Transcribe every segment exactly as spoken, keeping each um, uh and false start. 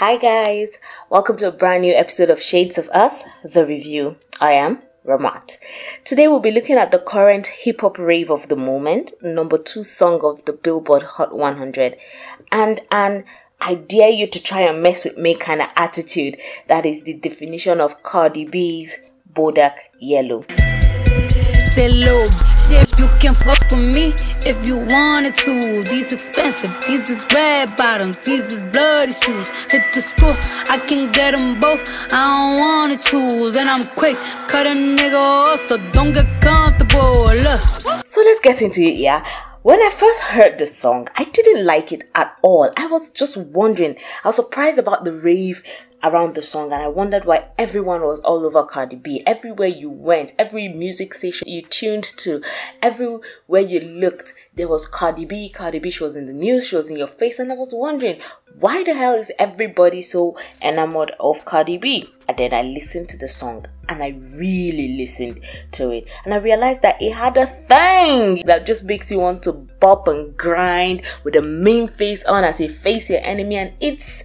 Hi guys, welcome to a brand new episode of Shades of Us, The Review. I am Ramat. Today we'll be looking at the current hip-hop rave of the moment, number two song of the Billboard Hot one hundred, and an I dare you to try and mess with me kind of attitude that is the definition of Cardi B's Bodak Yellow. You can fuck with me if you wanted to. These expensive, these is red bottoms, these is bloody shoes. Hit the school, I can get them both, I don't wanna choose. And I'm quick, cut a nigga off, so don't get comfortable, look. So let's get into it, yeah? When I first heard the song, I didn't like it at all. I was just wondering, I was surprised about the rave around the song, and I wondered why everyone was all over Cardi B. Everywhere you went, every music station you tuned to, everywhere you looked, there was Cardi B. Cardi B, she was in the news, she was in your face, and I was wondering, why the hell is everybody so enamored of Cardi B? And then I listened to the song, and I really listened to it, and I realized that it had a thing that just makes you want to bop and grind with a mean face on as you face your enemy, and it's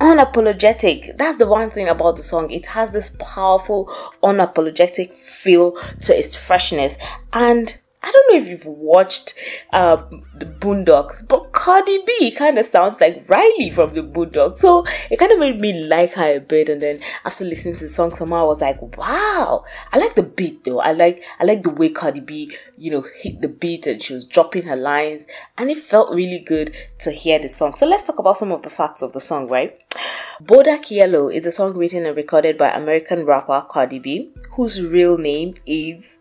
unapologetic. That's the one thing about the song. It has this powerful, unapologetic feel to its freshness. And I don't know if you've watched uh, the Boondocks, but Cardi B kind of sounds like Riley from the Boondocks. So it kind of made me like her a bit. And then after listening to the song, somehow I was like, wow, I like the beat though. I like I like the way Cardi B, you know, hit the beat and she was dropping her lines. And it felt really good to hear the song. So let's talk about some of the facts of the song, right? Bodak Yellow is a song written and recorded by American rapper Cardi B, whose real name is...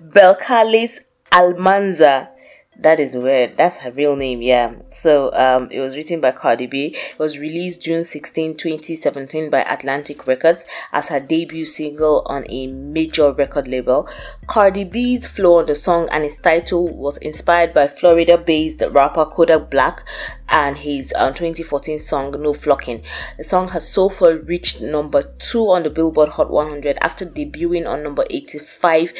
Belcalis Almanza. That is weird. That's her real name, yeah. So um, it was written by Cardi B. It was released June sixteenth, twenty seventeen by Atlantic Records as her debut single on a major record label. Cardi B's flow on the song and its title was inspired by Florida-based rapper Kodak Black and his um, twenty fourteen song No Flocking. The song has so far reached number two on the Billboard Hot one hundred after debuting on number eighty-five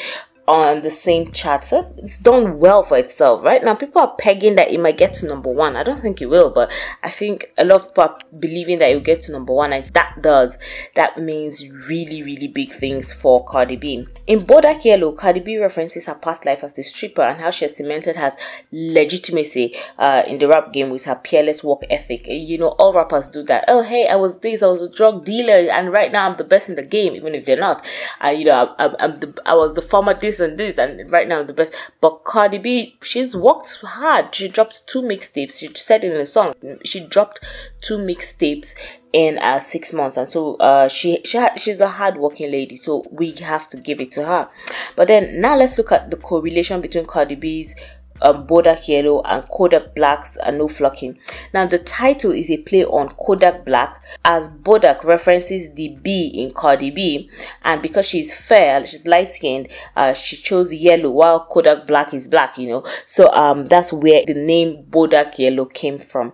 on the same chart. So it's done well for itself right now. People are pegging that it might get to number one. I don't think it will, but I think a lot of people are believing that it will get to number one, and if that does, that means really really big things for Cardi B. In Bodak Yellow, Cardi B references her past life as a stripper and how she has cemented her legitimacy uh, in the rap game with her peerless work ethic. You know, all rappers do that. Oh hey, I was this, I was a drug dealer, and right now I'm the best in the game, even if they're not. I, you know, I, I'm, I'm the, I was the former this and this, and right now I'm the best. But Cardi B, she's worked hard. She dropped two mixtapes. She said in a song, she dropped two mixtapes in uh, six months, and so uh, she she ha- she's a hardworking lady. So we have to give it to her. But then now let's look at the correlation between Cardi B's Um, Bodak Yellow and Kodak Black's uh, No Flocking. Now the title is a play on Kodak Black, as Bodak references the B in Cardi B, and because she's fair, she's light skinned, uh, she chose yellow while Kodak Black is black, you know. So um, that's where the name Bodak Yellow came from.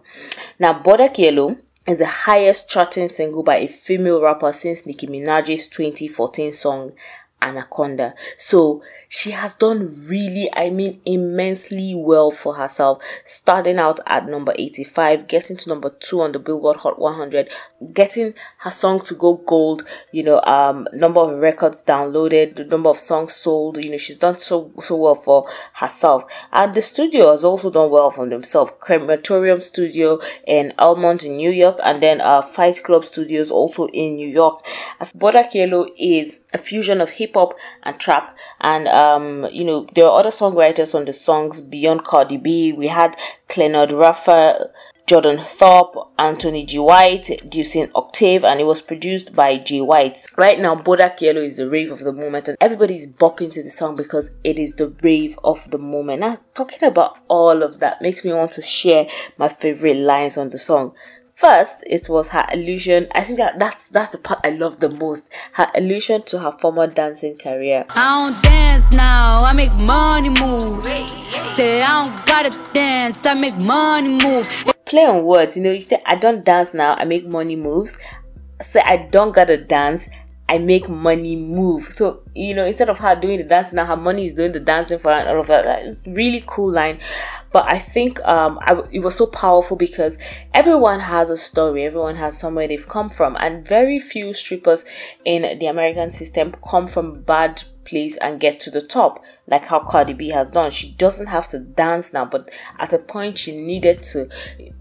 Now Bodak Yellow is the highest charting single by a female rapper since Nicki Minaj's twenty fourteen song Anaconda. So she has done really, I mean, immensely well for herself, starting out at number eighty-five, getting to number two on the Billboard Hot one hundred, getting her song to go gold, you know, um, number of records downloaded, the number of songs sold. You know, she's done so, so well for herself. And the studio has also done well for themselves. Crematorium Studio in Almont in New York, and then uh, Fight Club Studios also in New York. As Bodak Yellow is a fusion of hip hip-hop and trap, and um you know, there are other songwriters on the songs beyond Cardi B. We had Clenod Raffer, Jordan Thorpe, Anthony G. White, Ducene Octave, and it was produced by G. White. Right now, Bodak Yellow is the rave of the moment, and everybody's bopping to the song because it is the rave of the moment. Now, talking about all of that makes me want to share my favorite lines on the song. First, it was her allusion. I think that that's, that's the part I love the most. Her allusion to her former dancing career. I don't dance now, I make money move. Say I don't gotta dance, I make money move. Play on words, you know, you say I don't dance now, I make money moves. Say I don't gotta dance, I make money move. So, you know, instead of her doing the dance, now her money is doing the dancing for her and all of that. It's a really cool line. But I think um, I, it was so powerful because everyone has a story. Everyone has somewhere they've come from. And very few strippers in the American system come from bad place and get to the top, like how Cardi B has done. She doesn't have to dance now, but at a point she needed to,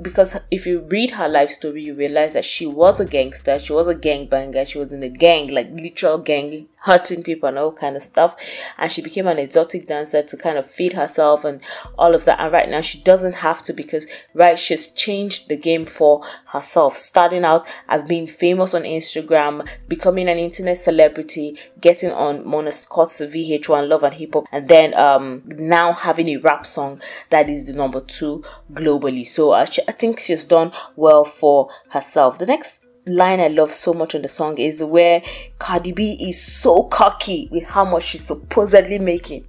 because if you read her life story, you realize that she was a gangster, she was a gangbanger, she was in a gang, like literal gang, hurting people and all kind of stuff, and she became an exotic dancer to kind of feed herself and all of that. And right now she doesn't have to, because right, she's changed the game for herself, starting out as being famous on Instagram, becoming an internet celebrity, getting on Mona Scott's V H one Love and Hip-Hop, and then um now having a rap song that is the number two globally. So uh, she, I think she's done well for herself. The next line I love so much on the song is where Cardi B is so cocky with how much she's supposedly making.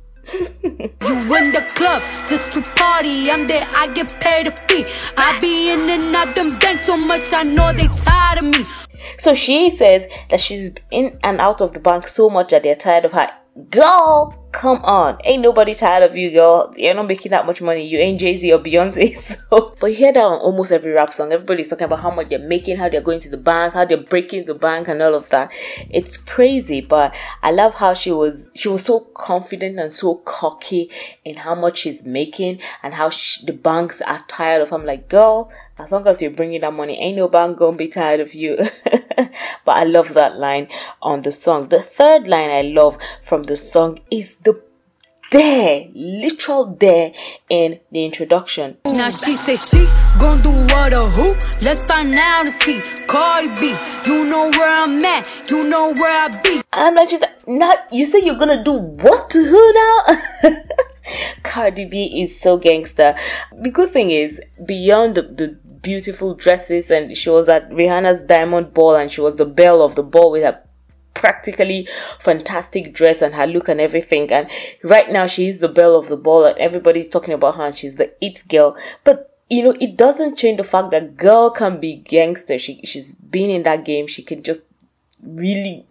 You in the club just to party, I'm there, I get paid a fee, I be in and out them banks so much, I know they tired of me. So she says that she's in and out of the bank so much that they're tired of her. Girl, come on, ain't nobody tired of you, girl. You're not making that much money, you ain't Jay-Z or Beyonce. So but you hear that on almost every rap song. Everybody's talking about how much they're making, how they're going to the bank, how they're breaking the bank and all of that. It's crazy. But I love how she was she was so confident and so cocky in how much she's making and how she, the banks are tired of her. I'm like, girl, as long as you're bringing that money, ain't no bank gonna be tired of you. But I love that line on the song. The third line I love from the song is the there, literal there in the introduction. Now she say she gon' do what or who? Let's find out and see. Cardi B, you know where I'm at, you know where I be. I'm like, she's like, not you say you're gonna do what to who now? Cardi B is so gangster. The good thing is, beyond the, the beautiful dresses, and she was at Rihanna's Diamond Ball and she was the belle of the ball with her practically fantastic dress and her look and everything, and right now she is the belle of the ball and everybody's talking about her and she's the it girl. But you know, it doesn't change the fact that girl can be gangster. She, she's been in that game. She can just really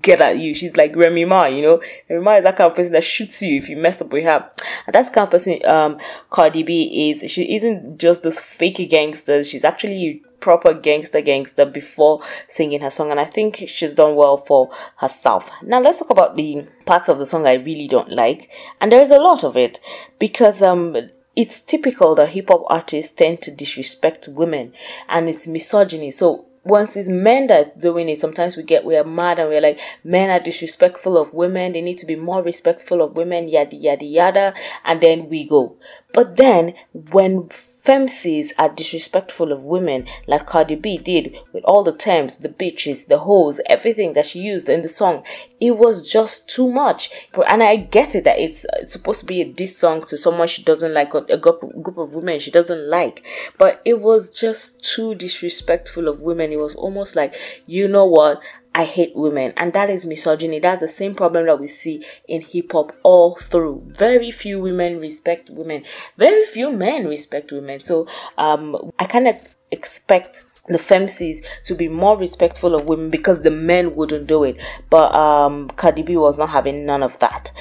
get at you. She's like Remy Ma, you know. Remy Ma is that kind of person that shoots you if you mess up with her, and that's the kind of person um Cardi B is. She isn't just those fake gangsters, she's actually proper gangster gangster before singing her song, and I think she's done well for herself. Now let's talk about the parts of the song I really don't like, and there is a lot of it, because um it's typical that hip-hop artists tend to disrespect women, and it's misogyny. So once it's men that's doing it, sometimes we get we're mad and we're like, men are disrespectful of women, they need to be more respectful of women, yada yada yada, and then we go. But then when femces are disrespectful of women, like Cardi B did with all the terms, the bitches, the hoes, everything that she used in the song, it was just too much. And I get it that it's, it's supposed to be a diss song to someone she doesn't like, or a group of women she doesn't like, but it was just too disrespectful of women. It was almost like, you know what, I hate women. And that is misogyny. That's the same problem that we see in hip-hop all through. Very few women respect women. Very few men respect women. So um, I cannot expect the femces to be more respectful of women because the men wouldn't do it. But um, Cardi B was not having none of that.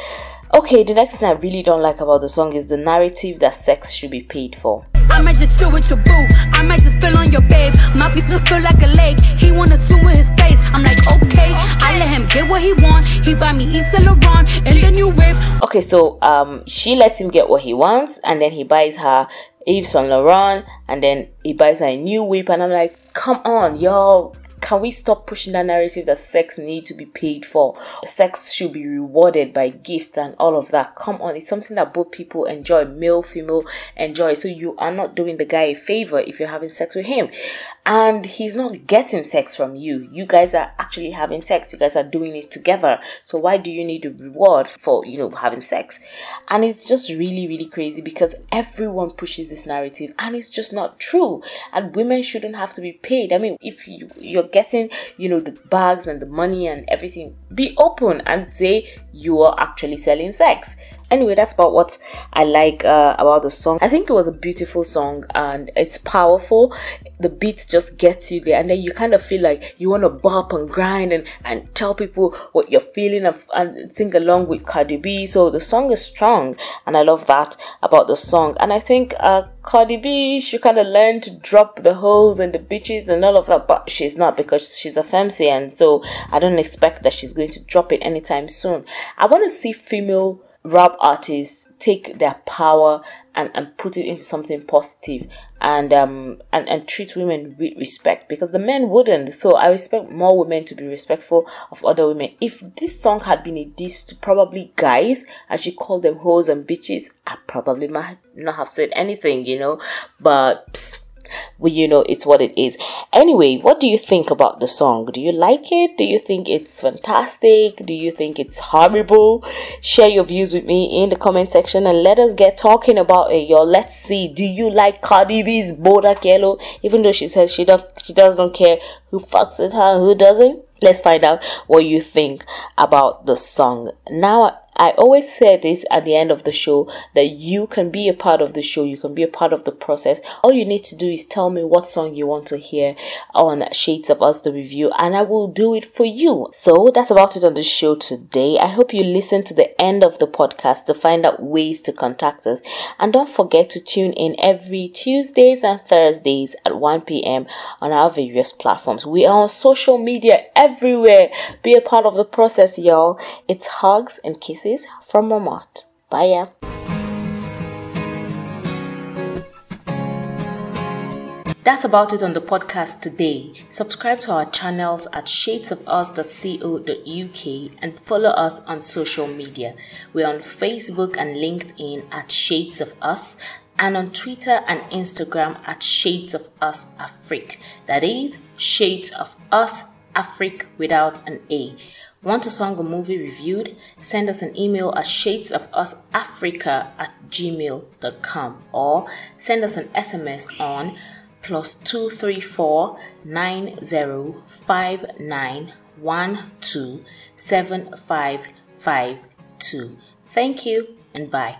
Okay, the next thing I really don't like about the song is the narrative that sex should be paid for. I might just chill with your boo, I might just spill on your babe, my piece will feel like a lake, he wanna swim with his face, I'm like, okay, okay, I let him get what he want, he buy me Yves Saint Laurent and the new whip. Okay, so um, she lets him get what he wants, and then he buys her Yves Saint Laurent, and then he buys her a new whip, and I'm like, come on, y'all. Can we stop pushing that narrative that sex needs to be paid for? Sex should be rewarded by gifts and all of that. Come on, it's something that both people enjoy, male, female enjoy. So you are not doing the guy a favor if you're having sex with him. And he's not getting sex from you. You guys are actually having sex. You guys are doing it together. So why do you need a reward for, you know, having sex? And it's just really, really crazy because everyone pushes this narrative and it's just not true. And women shouldn't have to be paid. I mean, if you, you're getting, you know, the bags and the money and everything, be open and say you are actually selling sex. Anyway, that's about what I like uh, about the song. I think it was a beautiful song and it's powerful. The beat just gets you there, and then you kind of feel like you want to bop and grind and, and tell people what you're feeling and, and sing along with Cardi B. So the song is strong and I love that about the song. And I think uh, Cardi B should kind of learn to drop the hoes and the bitches and all of that, but she's not, because she's a femcee, and so I don't expect that she's going to drop it anytime soon. I want to see female rap artists take their power and, and put it into something positive, and um and, and treat women with respect, because the men wouldn't. So I respect more women to be respectful of other women. If this song had been a diss to probably guys and she called them hoes and bitches, I probably might not have said anything, you know, but psst, well, you know, it's what it is. Anyway, what do you think about the song? Do you like it? Do you think it's fantastic? Do you think it's horrible? Share your views with me in the comment section and let us get talking about it, y'all. Let's see. Do you like Cardi B's Bodak Yellow? Even though she says she don't, she doesn't care who fucks with her, who doesn't. Let's find out what you think about the song. Now, I always say this at the end of the show, that you can be a part of the show, you can be a part of the process. All you need to do is tell me what song you want to hear on Shades of Us, the review, and I will do it for you. So that's about it on the show today. I hope you listen to the end of the podcast to find out ways to contact us. And don't forget to tune in every Tuesdays and Thursdays at one p.m. on our various platforms. We are on social media everywhere. Be a part of the process, y'all. It's hugs and kisses from Momot. Bye, yeah. That's about it on the podcast today. Subscribe to our channels at shades of us dot co dot u k and follow us on social media. We're on Facebook and LinkedIn at Shades of Us, and on Twitter and Instagram at Shades of Us Africa. That is Shades of Us Africa without an A. Want a song or movie reviewed? Send us an email at shades of us africa at gmail dot com or send us an S M S on plus two three four nine zero five nine one two seven five five two. Thank you and bye.